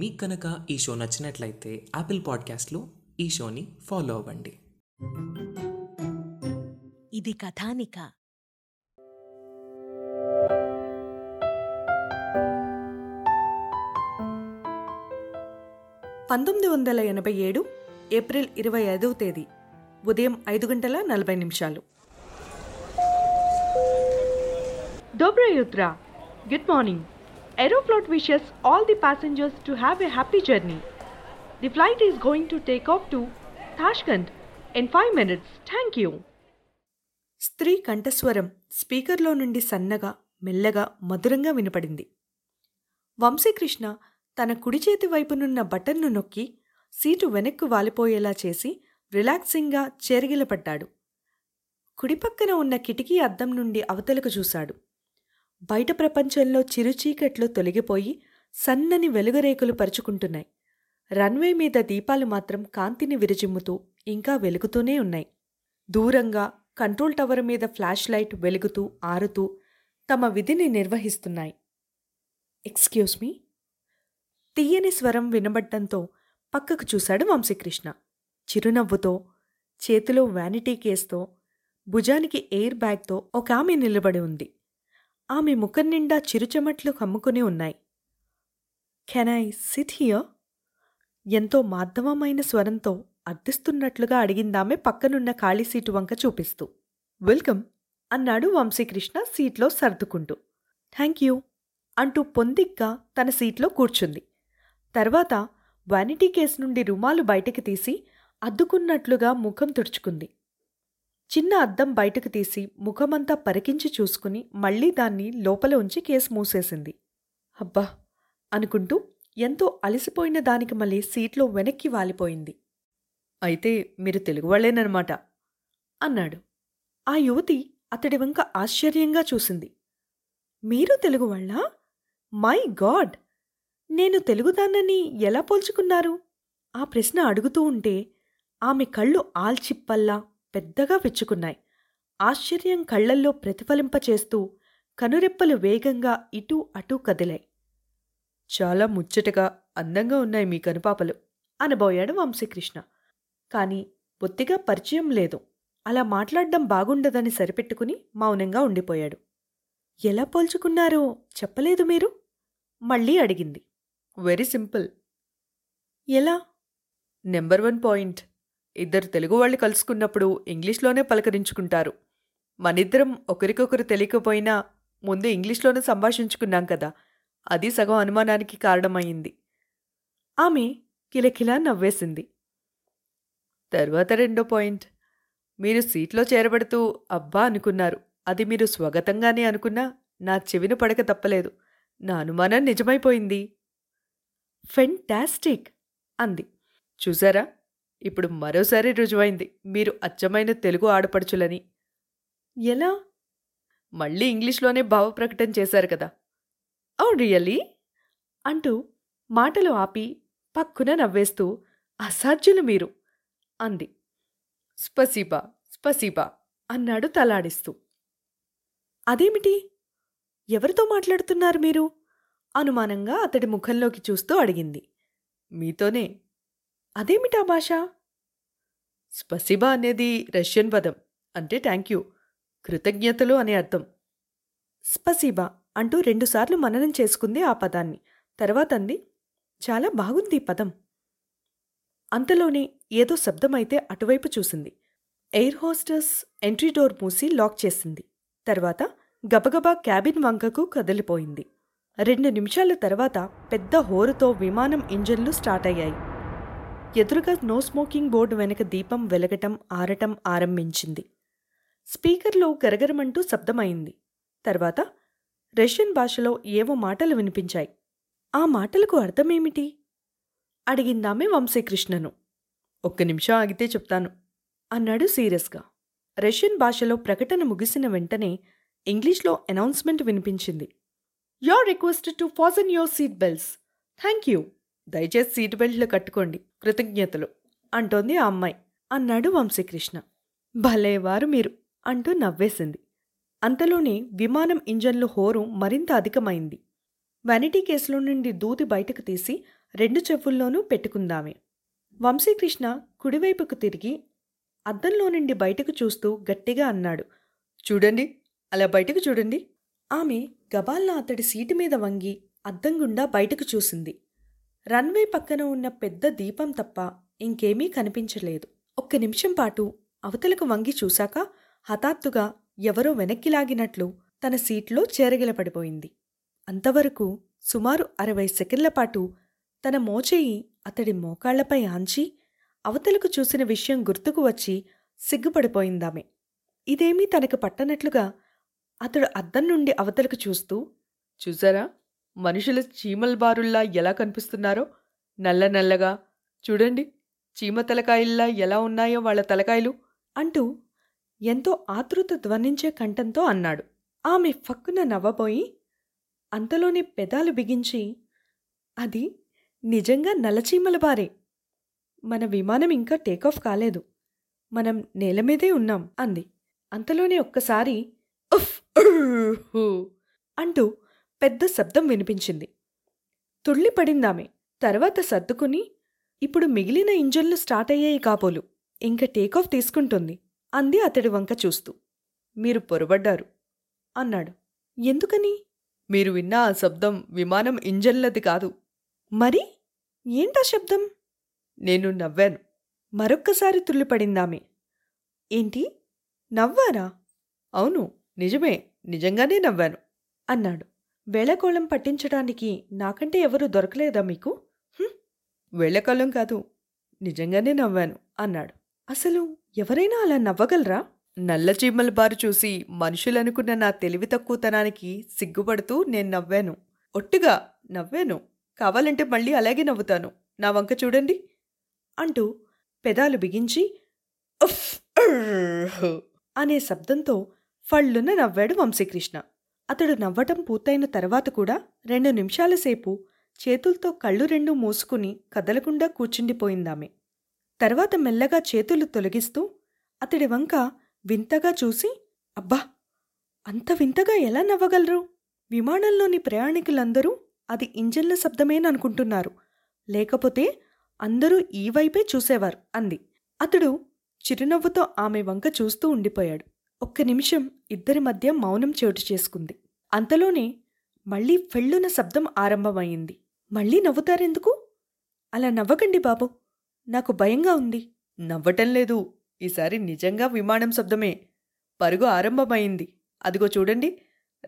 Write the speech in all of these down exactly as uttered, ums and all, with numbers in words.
మీకు కనుక ఈ షో నచ్చినట్లయితే యాపిల్ పాడ్కాస్ట్లో ఈ షోని ఫాలో అవ్వండి. ఇది కథానిక. పంతొమ్మిది వందల ఎనభై ఏడు ఏప్రిల్ ఇరవై ఐదవ తేదీ ఉదయం ఐదు గంటల నలభై నిమిషాలు. డోబ్రా యుద్రా, good morning. Aeroflot wishes all the passengers to have a happy journey. The flight is going to take off to Tashkent in five minutes. Thank you. స్త్రీ కంఠస్వరం స్పీకర్లో నుండి సన్నగా, మెల్లగా, మధురంగా వినపడింది. వంశీకృష్ణ తన కుడి చేతి వైపునున్న బటన్ను నొక్కి సీటు వెనక్కు వాలిపోయేలా చేసి రిలాక్సింగ్గా చేరిగిలపడ్డాడు. కుడిపక్కన ఉన్న కిటికీ అద్దం నుండి అవతలకు చూశాడు. బయట ప్రపంచంలో చిరుచీకట్లు తొలగిపోయి సన్నని వెలుగురేకులు పరుచుకుంటున్నాయి. రన్వే మీద దీపాలు మాత్రం కాంతిని విరజిమ్ముతూ ఇంకా వెలుగుతూనే ఉన్నాయి. దూరంగా కంట్రోల్ టవర్ మీద ఫ్లాష్ లైట్ వెలుగుతూ ఆరుతూ తమ విధిని నిర్వహిస్తున్నాయి. ఎక్స్క్యూజ్ మీ, తీయని స్వరం వినబడ్డంతో పక్కకు చూశాడు వంశీకృష్ణ. చిరునవ్వుతో, చేతిలో వ్యానిటీ కేస్తో, భుజానికి ఎయిర్ బ్యాగ్తో ఒక ఆమె నిలబడి ఉంది. ఆమె ముఖం నిండా చిరుచెమట్లు కమ్ముకుని ఉన్నాయి. Can I sit here? ఎంతో మాధవమైన స్వరంతో అర్థిస్తున్నట్లుగా అడిగిందామె పక్కనున్న ఖాళీ సీటు వంక చూపిస్తూ. వెల్కమ్ అన్నాడు వంశీకృష్ణ సీట్లో సర్దుకుంటూ. థ్యాంక్ యూ అంటూ పొందిగ్గా తన సీట్లో కూర్చుంది. తర్వాత వానిటీ కేసు నుండి రుమాలు బయటకు తీసి అద్దుకున్నట్లుగా ముఖం తుడుచుకుంది. చిన్న అద్దం బయటకు తీసి ముఖమంతా పరికించి చూసుకుని మళ్లీ దాన్ని లోపల ఉంచి కేసు మూసేసింది. అబ్బా అనుకుంటూ ఎంతో అలసిపోయిన దానికి మళ్ళీ సీట్లో వెనక్కి వాలిపోయింది. అయితే మీరు తెలుగువాళ్లేనమాట అన్నాడు. ఆ యువతి అతడి వంక ఆశ్చర్యంగా చూసింది. మీరు తెలుగువాళ్ళా? మై గాడ్, నేను తెలుగుదాన్నని ఎలా పోల్చుకున్నారు? ఆ ప్రశ్న అడుగుతూ ఉంటే ఆమె కళ్ళు ఆల్చిప్పల్లా పెద్దగా విచ్చుకున్నాయి. ఆశ్చర్యం కళ్లల్లో ప్రతిఫలింపచేస్తూ కనురెప్పలు వేగంగా ఇటూ అటూ కదిలాయి. చాలా ముచ్చటగా, అందంగా ఉన్నాయి మీ కనుపాపలు అనబోయాడు వంశీకృష్ణ. కాని బొత్తిగా పరిచయం లేదు, అలా మాట్లాడడం బాగుండదని సరిపెట్టుకుని మౌనంగా ఉండిపోయాడు. ఎలా పోల్చుకున్నారో చెప్పలేదు మీరు? మళ్ళీ అడిగింది. Very simple. ఎలా? నెంబర్ వన్ పాయింట్, ఇద్దరు తెలుగు వాళ్ళు కలుసుకున్నప్పుడు ఇంగ్లీష్లోనే పలకరించుకుంటారు. మనిద్దరం ఒకరికొకరు తెలియకపోయినా ముందు ఇంగ్లీష్లోనే సంభాషించుకున్నాం కదా, అది సగం అనుమానానికి కారణమైంది. ఆమె కిలకిలా నవ్వేసింది. తర్వాత రెండో పాయింట్, మీరు సీట్లో చేరబడుతూ అబ్బా అనుకున్నారు. అది మీరు స్వాగతంగానే అనుకున్నా నా చెవిన పడక తప్పలేదు. నా అనుమానం నిజమైపోయింది. ఫెంటాస్టిక్ అంది. చూసారా, ఇప్పుడు మరోసారి రుజువైంది మీరు అచ్చమైన తెలుగు ఆడపడుచులని. ఎలా? మళ్ళీ ఇంగ్లీష్లోనే భావప్రకటన చేశారు కదా. ఓ రియలీ అంటూ మాటలు ఆపి పక్కున నవ్వేస్తూ, అసాధ్యులు మీరు అంది. స్పసిబా స్పసిబా అన్నాడు తలాడిస్తూ. అదేమిటి? ఎవరితో మాట్లాడుతున్నారు మీరు? అనుమానంగా అతడి ముఖంలోకి చూస్తూ అడిగింది. మీతోనే. అదేమిటా భాష? స్పసిబా అనేది రష్యన్ పదం, అంటే థ్యాంక్ యూ, కృతజ్ఞతలు అనే అర్థం. స్పసిబా అంటూ రెండుసార్లు మననం చేసుకుంది ఆ పదాన్ని. తర్వాత అంది, చాలా బాగుంది ఈ పదం. అంతలోనే ఏదో శబ్దమైతే అటువైపు చూసింది. ఎయిర్ హోస్టెస్ ఎంట్రీ డోర్ మూసి లాక్ చేసింది. తర్వాత గబగబా క్యాబిన్ వంకకు కదిలిపోయింది. రెండు నిమిషాల తర్వాత పెద్ద హోరుతో విమానం ఇంజన్లు స్టార్ట్ అయ్యాయి. ఎదురుగా నో స్మోకింగ్ బోర్డు వెనక దీపం వెలగటం ఆరటం ఆరంభించింది. స్పీకర్లో గరగరమంటూ శబ్దమైంది. తర్వాత రష్యన్ భాషలో ఏవో మాటలు వినిపించాయి. ఆ మాటలకు అర్థమేమిటి అడిగిందామె వంశీకృష్ణను. ఒక్క నిమిషం ఆగితే చెప్తాను అన్నాడు సీరియస్గా. రష్యన్ భాషలో ప్రకటన ముగిసిన వెంటనే ఇంగ్లీష్లో అనౌన్స్మెంట్ వినిపించింది. You are requested to fasten your seat belts. Thank you, దయచేసి సీట్ బెల్ట్లు కట్టుకోండి, కృతజ్ఞతలు అంటోంది ఆ అమ్మాయి అన్నాడు వంశీకృష్ణ. భలేవారు మీరు అంటూ నవ్వేసింది. అంతలోనే విమానం ఇంజన్లో హోరు మరింత అధికమైంది. వానిటీ కేసులో నుండి దూది బయటకు తీసి రెండు చెవుల్లోనూ పెట్టుకుందామే. వంశీకృష్ణ కుడివైపుకు తిరిగి అద్దంలో నుండి బయటకు చూస్తూ గట్టిగా అన్నాడు, చూడండి, అలా బయటకు చూడండి. ఆమె గబాల్న అతడి సీటు మీద వంగి అద్దం గుండా బయటకు చూసింది. రన్వే పక్కన ఉన్న పెద్ద దీపం తప్ప ఇంకేమీ కనిపించలేదు. ఒక్క నిమిషం పాటు అవతలకు వంగి చూశాక హఠాత్తుగా ఎవరో వెనక్కి లాగినట్లు తన సీట్లో చేరగిలపడిపోయింది. అంతవరకు సుమారు అరవై సెకండ్ల పాటు తన మోచేయి అతడి మోకాళ్లపై ఆంచి అవతలకు చూసిన విషయం గుర్తుకు వచ్చి సిగ్గుపడిపోయిందామె. ఇదేమీ తనకు పట్టనట్లుగా అతడు అద్దం నుండి అవతలకు చూస్తూ, చూసారా మనుషుల చీమల్బారుల్లా ఎలా కనిపిస్తున్నారో, నల్ల నల్లగా, చూడండి చీమ తలకాయల్లా ఎలా ఉన్నాయో వాళ్ళ తలకాయలు అంటూ ఎంతో ఆతృత ధ్వనించే కంఠంతో అన్నాడు. ఆమె ఫక్కున నవ్వబోయి అంతలోనే పెదాలు బిగించి, అది నిజంగా నల్లచీమల బారే, మన విమానం ఇంకా టేకాఫ్ కాలేదు, మనం నేల మీదే ఉన్నాం అంది. అంతలోనే ఒక్కసారి ఉఫ్ అంటూ పెద్ద శబ్దం వినిపించింది. తుళ్ళిపడిందామె. తర్వాత సర్దుకుని, ఇప్పుడు మిగిలిన ఇంజన్లు స్టార్ట్ అయ్యాయి కాబోలు, ఇంకా టేకాఫ్ తీసుకుంటుంది అంది అతడి వంక చూస్తూ. మీరు పొరబడ్డారు అన్నాడు. ఎందుకని? మీరు విన్న ఆ శబ్దం విమానం ఇంజన్లది కాదు. మరి ఏంటా శబ్దం? నేను నవ్వాను. మరొక్కసారి తుళ్ళిపడిందామె. ఏంటి, నవ్వారా? అవును, నిజమే, నిజంగానే నవ్వాను అన్నాడు. వేళకోళం పట్టించడానికి నాకంటే ఎవరూ దొరకలేదా మీకు? వేళకోళం కాదు, నిజంగానే నవ్వాను అన్నాడు. అసలు ఎవరైనా అలా నవ్వగలరా? నల్లచీమల బారు చూసి మనుషులనుకున్న నా తెలివి తక్కువతనానికి సిగ్గుపడుతూ నేను నవ్వాను, ఒట్టుగా నవ్వాను. కావాలంటే మళ్ళీ అలాగే నవ్వుతాను, నా వంక చూడండి అంటూ పెదాలు బిగించి ఉఫ్ అనే శబ్దంతో ఫళ్ళున నవ్వాడు వంశీకృష్ణ. అతడు నవ్వటం పూర్తయిన తర్వాత కూడా రెండు నిమిషాల సేపు చేతులతో కళ్ళు రెండూ మూసుకుని కదలకుండా కూర్చుండిపోయిందామె. తర్వాత మెల్లగా చేతులు తొలగిస్తూ అతడి వంక వింతగా చూసి, అబ్బా, అంత వింతగా ఎలా నవ్వగలరు? విమానంలోని ప్రయాణికులందరూ అది ఇంజన్ల శబ్దమేననుకుంటున్నారు, లేకపోతే అందరూ ఈ వైపే చూసేవారు అంది. అతడు చిరునవ్వుతో ఆమె వంక చూస్తూ ఉండిపోయాడు. ఒక్క నిమిషం ఇద్దరి మధ్య మౌనం చోటు చేసుకుంది. అంతలోనే మళ్లీ ఫెళ్ళున శబ్దం ఆరంభమైంది. మళ్లీ నవ్వుతారెందుకు? అలా నవ్వకండి బాబు, నాకు భయంగా ఉంది. నవ్వటం లేదు, ఈసారి నిజంగా విమానం శబ్దమే. పరుగు ఆరంభమైంది, అదిగో చూడండి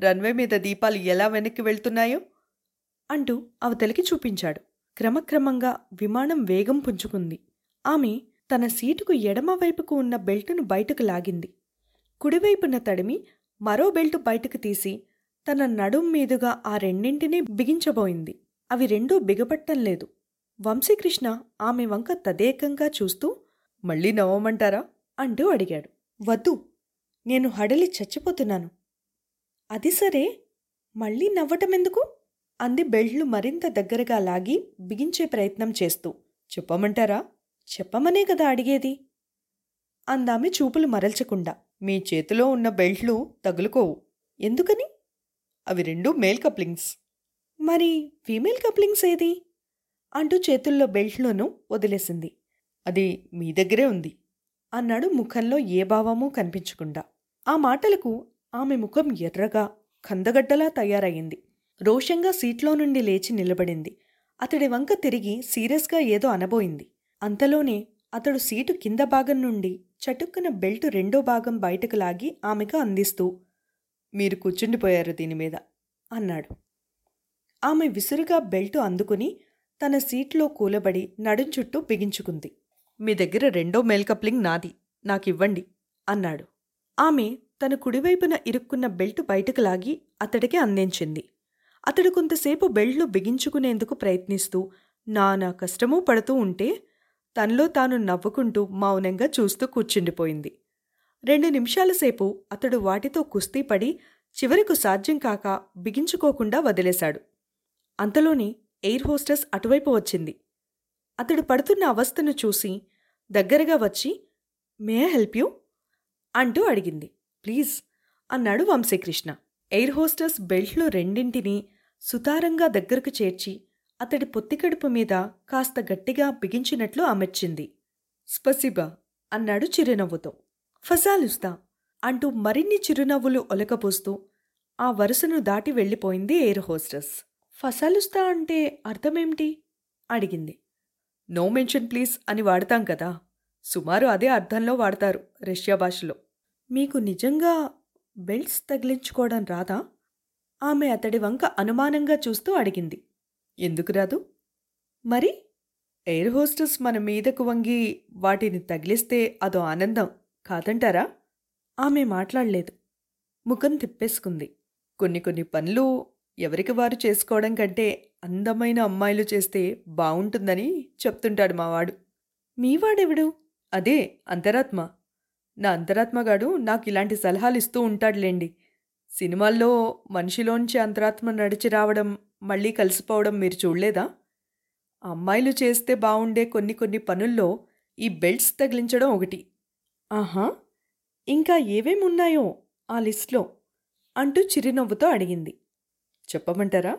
రన్వే మీద దీపాలు ఎలా వెనక్కి వెళ్తున్నాయో అంటూ అవతలికి చూపించాడు. క్రమక్రమంగా విమానం వేగం పుంజుకుంది. ఆమె తన సీటుకు ఎడమవైపుకు ఉన్న బెల్టును బయటకు లాగింది. కుడివైపున తడిమి మరో బెల్టు బయటకు తీసి తన నడుం మీదుగా ఆ రెండింటినీ బిగించబోయింది. అవి రెండూ బిగపట్టం లేదు. వంశీకృష్ణ ఆమె వంక తదేకంగా చూస్తూ, మళ్ళీ నవ్వమంటారా అంటూ అడిగాడు. వద్దు, నేను హడలి చచ్చిపోతున్నాను. అది సరే, మళ్ళీ నవ్వటమెందుకు అంది బెల్ట్లు మరింత దగ్గరగా లాగి బిగించే ప్రయత్నం చేస్తూ. చెప్పమంటారా? చెప్పమనే కదా అడిగేది అందామె చూపులు మరల్చకుండా. మీ చేతిలో ఉన్న బెల్ట్లు తగులుకోవు. ఎందుకని? అవి రెండు మేల్ కప్లింగ్స్. మరి ఫీమేల్ కప్లింగ్స్ ఏది? అంటూ చేతుల్లో బెల్ట్లోనూ వదిలేసింది. అది మీ దగ్గరే ఉంది అన్నాడు ముఖంలో ఏ భావమూ కనిపించకుండా. ఆ మాటలకు ఆమె ముఖం ఎర్రగా కందగడ్డలా తయారయ్యింది. రోషంగా సీట్లో నుండి లేచి నిలబడింది. అతడి వంక తిరిగి సీరియస్గా ఏదో అనబోయింది. అంతలోనే అతడు సీటు కింద భాగం నుండి చటుక్కున బెల్టు రెండో భాగం బయటకు లాగి ఆమెకు అందిస్తూ, మీరు కూర్చుండిపోయారు దీనిమీద అన్నాడు. ఆమె విసురుగా బెల్టు అందుకుని తన సీట్లో కూలబడి నడుం చుట్టూ బిగించుకుంది. మీ దగ్గర రెండో మేల్ కప్లింగ్ నాది, నాకివ్వండి అన్నాడు. ఆమె తన కుడివైపున ఇరుక్కున్న బెల్టు బయటకు లాగి అతడికి అందించింది. అతడు కొంతసేపు బెల్ట్లు బిగించుకునేందుకు ప్రయత్నిస్తూ నానా కష్టమూ పడుతూ ఉంటే తనలో తాను నవ్వుకుంటూ మౌనంగా చూస్తూ కూర్చుండిపోయింది. రెండు నిమిషాల సేపు అతడు వాటితో కుస్తీ పడి చివరకు సాధ్యం కాక బిగించుకోకుండా వదిలేశాడు. అంతలోనే ఎయిర్ హోస్టెస్ అటువైపు వచ్చింది. అతడు పడుతున్న అవస్థను చూసి దగ్గరగా వచ్చి, మే ఐ హెల్ప్ యూ అంటూ అడిగింది. ప్లీజ్ అన్నాడు వంశీకృష్ణ. ఎయిర్ హోస్టెస్ బెల్ట్లో రెండింటినీ సుతారంగా దగ్గరకు చేర్చి అతడి పొత్తికడుపు మీద కాస్త గట్టిగా బిగించినట్లు అమర్చింది. స్పసిబా అన్నాడు చిరునవ్వుతో. ఫజాలుస్తా అంటూ మరిన్ని చిరునవ్వులు ఒలకపోస్తూ ఆ వరుసను దాటి వెళ్ళిపోయింది ఎయిర్ హోస్టెస్. ఫసాలుస్తా అంటే అర్థమేమిటి అడిగింది. నో మెన్షన్ ప్లీజ్ అని వాడతాం కదా, సుమారు అదే అర్థంలో వాడతారు రష్యా భాషలో. మీకు నిజంగా బెల్ట్స్ తగిలించుకోవడం రాదా? ఆమె అతడి వంక అనుమానంగా చూస్తూ అడిగింది. ఎందుకు రాదు మరి? ఎయిర్ హోస్టెస్ మన మీదకు వంగి వాటిని తగిలిస్తే అదో ఆనందం కాదంటారా? ఆమె మాట్లాడలేదు, ముఖం తిప్పేసుకుంది. కొన్ని కొన్ని పనులు ఎవరికి వారు చేసుకోవడం కంటే అందమైన అమ్మాయిలు చేస్తే బావుంటుందని చెప్తుంటాడు మావాడు. మీవాడెవడు? అదే అంతరాత్మ. నా అంతరాత్మగాడు నాకు ఇలాంటి సలహాలు ఇస్తూ ఉంటాడులేండి. సినిమాల్లో మనిషిలోంచి అంతరాత్మ నడిచి రావడం, మళ్ళీ కలిసిపోవడం మీరు చూడలేదా? అమ్మాయిలు చేస్తే బావుండే కొన్ని కొన్ని పనుల్లో ఈ బెల్ట్స్ తగిలించడం ఒకటి. ఆహా, ఇంకా ఏవేమున్నాయో ఆ లిస్ట్లో అంటూ చిరునవ్వుతో అడిగింది. చెప్పమంటారా?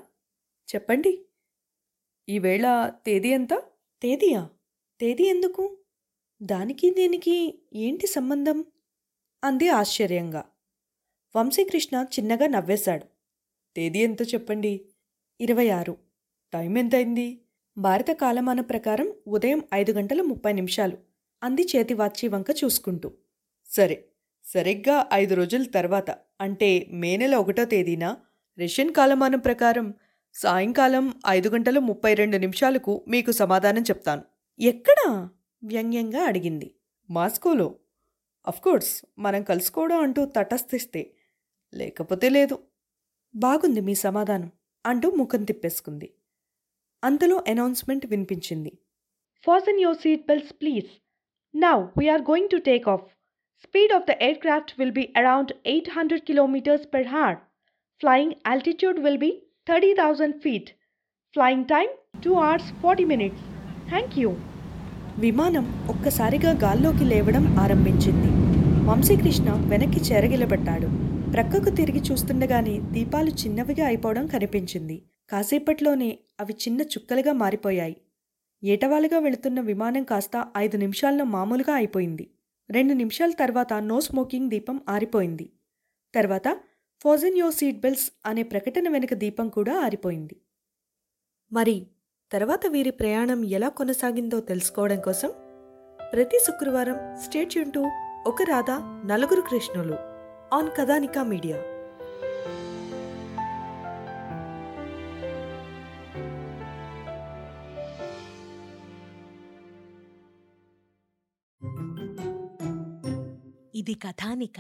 చెప్పండి. ఈవేళ తేదీ ఎంత? తేదీయా? తేదీ ఎందుకు? దానికి దీనికి ఏంటి సంబంధం అంది ఆశ్చర్యంగా. వంశీకృష్ణ చిన్నగా నవ్వేశాడు. తేదీ ఎంతో చెప్పండి. ఇరవై ఆరు. టైం ఎంతైంది? భారత కాలమాన ప్రకారం ఉదయం ఐదు గంటల ముప్పై నిమిషాలు అంది చేతివాచి వంక చూసుకుంటూ. సరే, సరిగ్గా ఐదు రోజుల తర్వాత అంటే మే నెల ఒకటో తేదీన రష్యన్ కాలమానం ప్రకారం సాయంకాలం ఐదు గంటల ముప్పై రెండు నిమిషాలకు మీకు సమాధానం చెప్తాను. ఎక్కడా? వ్యంగ్యంగా అడిగింది. మాస్కోలో అఫ్కోర్స్, మనం కలుసుకోవడం అంటూ తటస్థిస్తే, లేకపోతే లేదు. బాగుంది మీ సమాధానం అంటూ ముఖం తిప్పేసుకుంది. అంతలో అనౌన్స్మెంట్ వినిపించింది. Fasten your seat belts please, now we're going to take off. Speed of the aircraft will be around eight hundred kilometers per hour. Flying altitude will be thirty thousand feet. Flying time two hours forty minutes. Thank you. విమానం ఒక్కసారిగా గాల్లోకి లేవడం ఆరంభించింది. వంశీకృష్ణ వెనక్కి చెరగిలబడ్డాడు. ప్రక్కకు తిరిగి చూస్తుండగానే దీపాలు చిన్నవిగా అయిపోవడం కనిపించింది. కాసేపట్లోనే అవి చిన్న చుక్కలుగా మారిపోయాయి. ఏటవాలుగా వెళుతున్న విమానం కాస్త ఐదు నిమిషాల్లో మామూలుగా అయిపోయింది. రెండు నిమిషాల తర్వాత నో స్మోకింగ్ దీపం ఆరిపోయింది. తర్వాత ఫోజన్ యో సీట్ బెల్ట్స్ అనే ప్రకటన వెనుక దీపం కూడా ఆరిపోయింది. మరి తర్వాత వీరి ప్రయాణం ఎలా కొనసాగిందో తెలుసుకోవడం కోసం ప్రతి శుక్రవారం స్టే ట్యూన్ టు ఒక రాధ నలుగురు కృష్ణులు ఆన్ కథానికా మీడియా. ఇది కథానిక.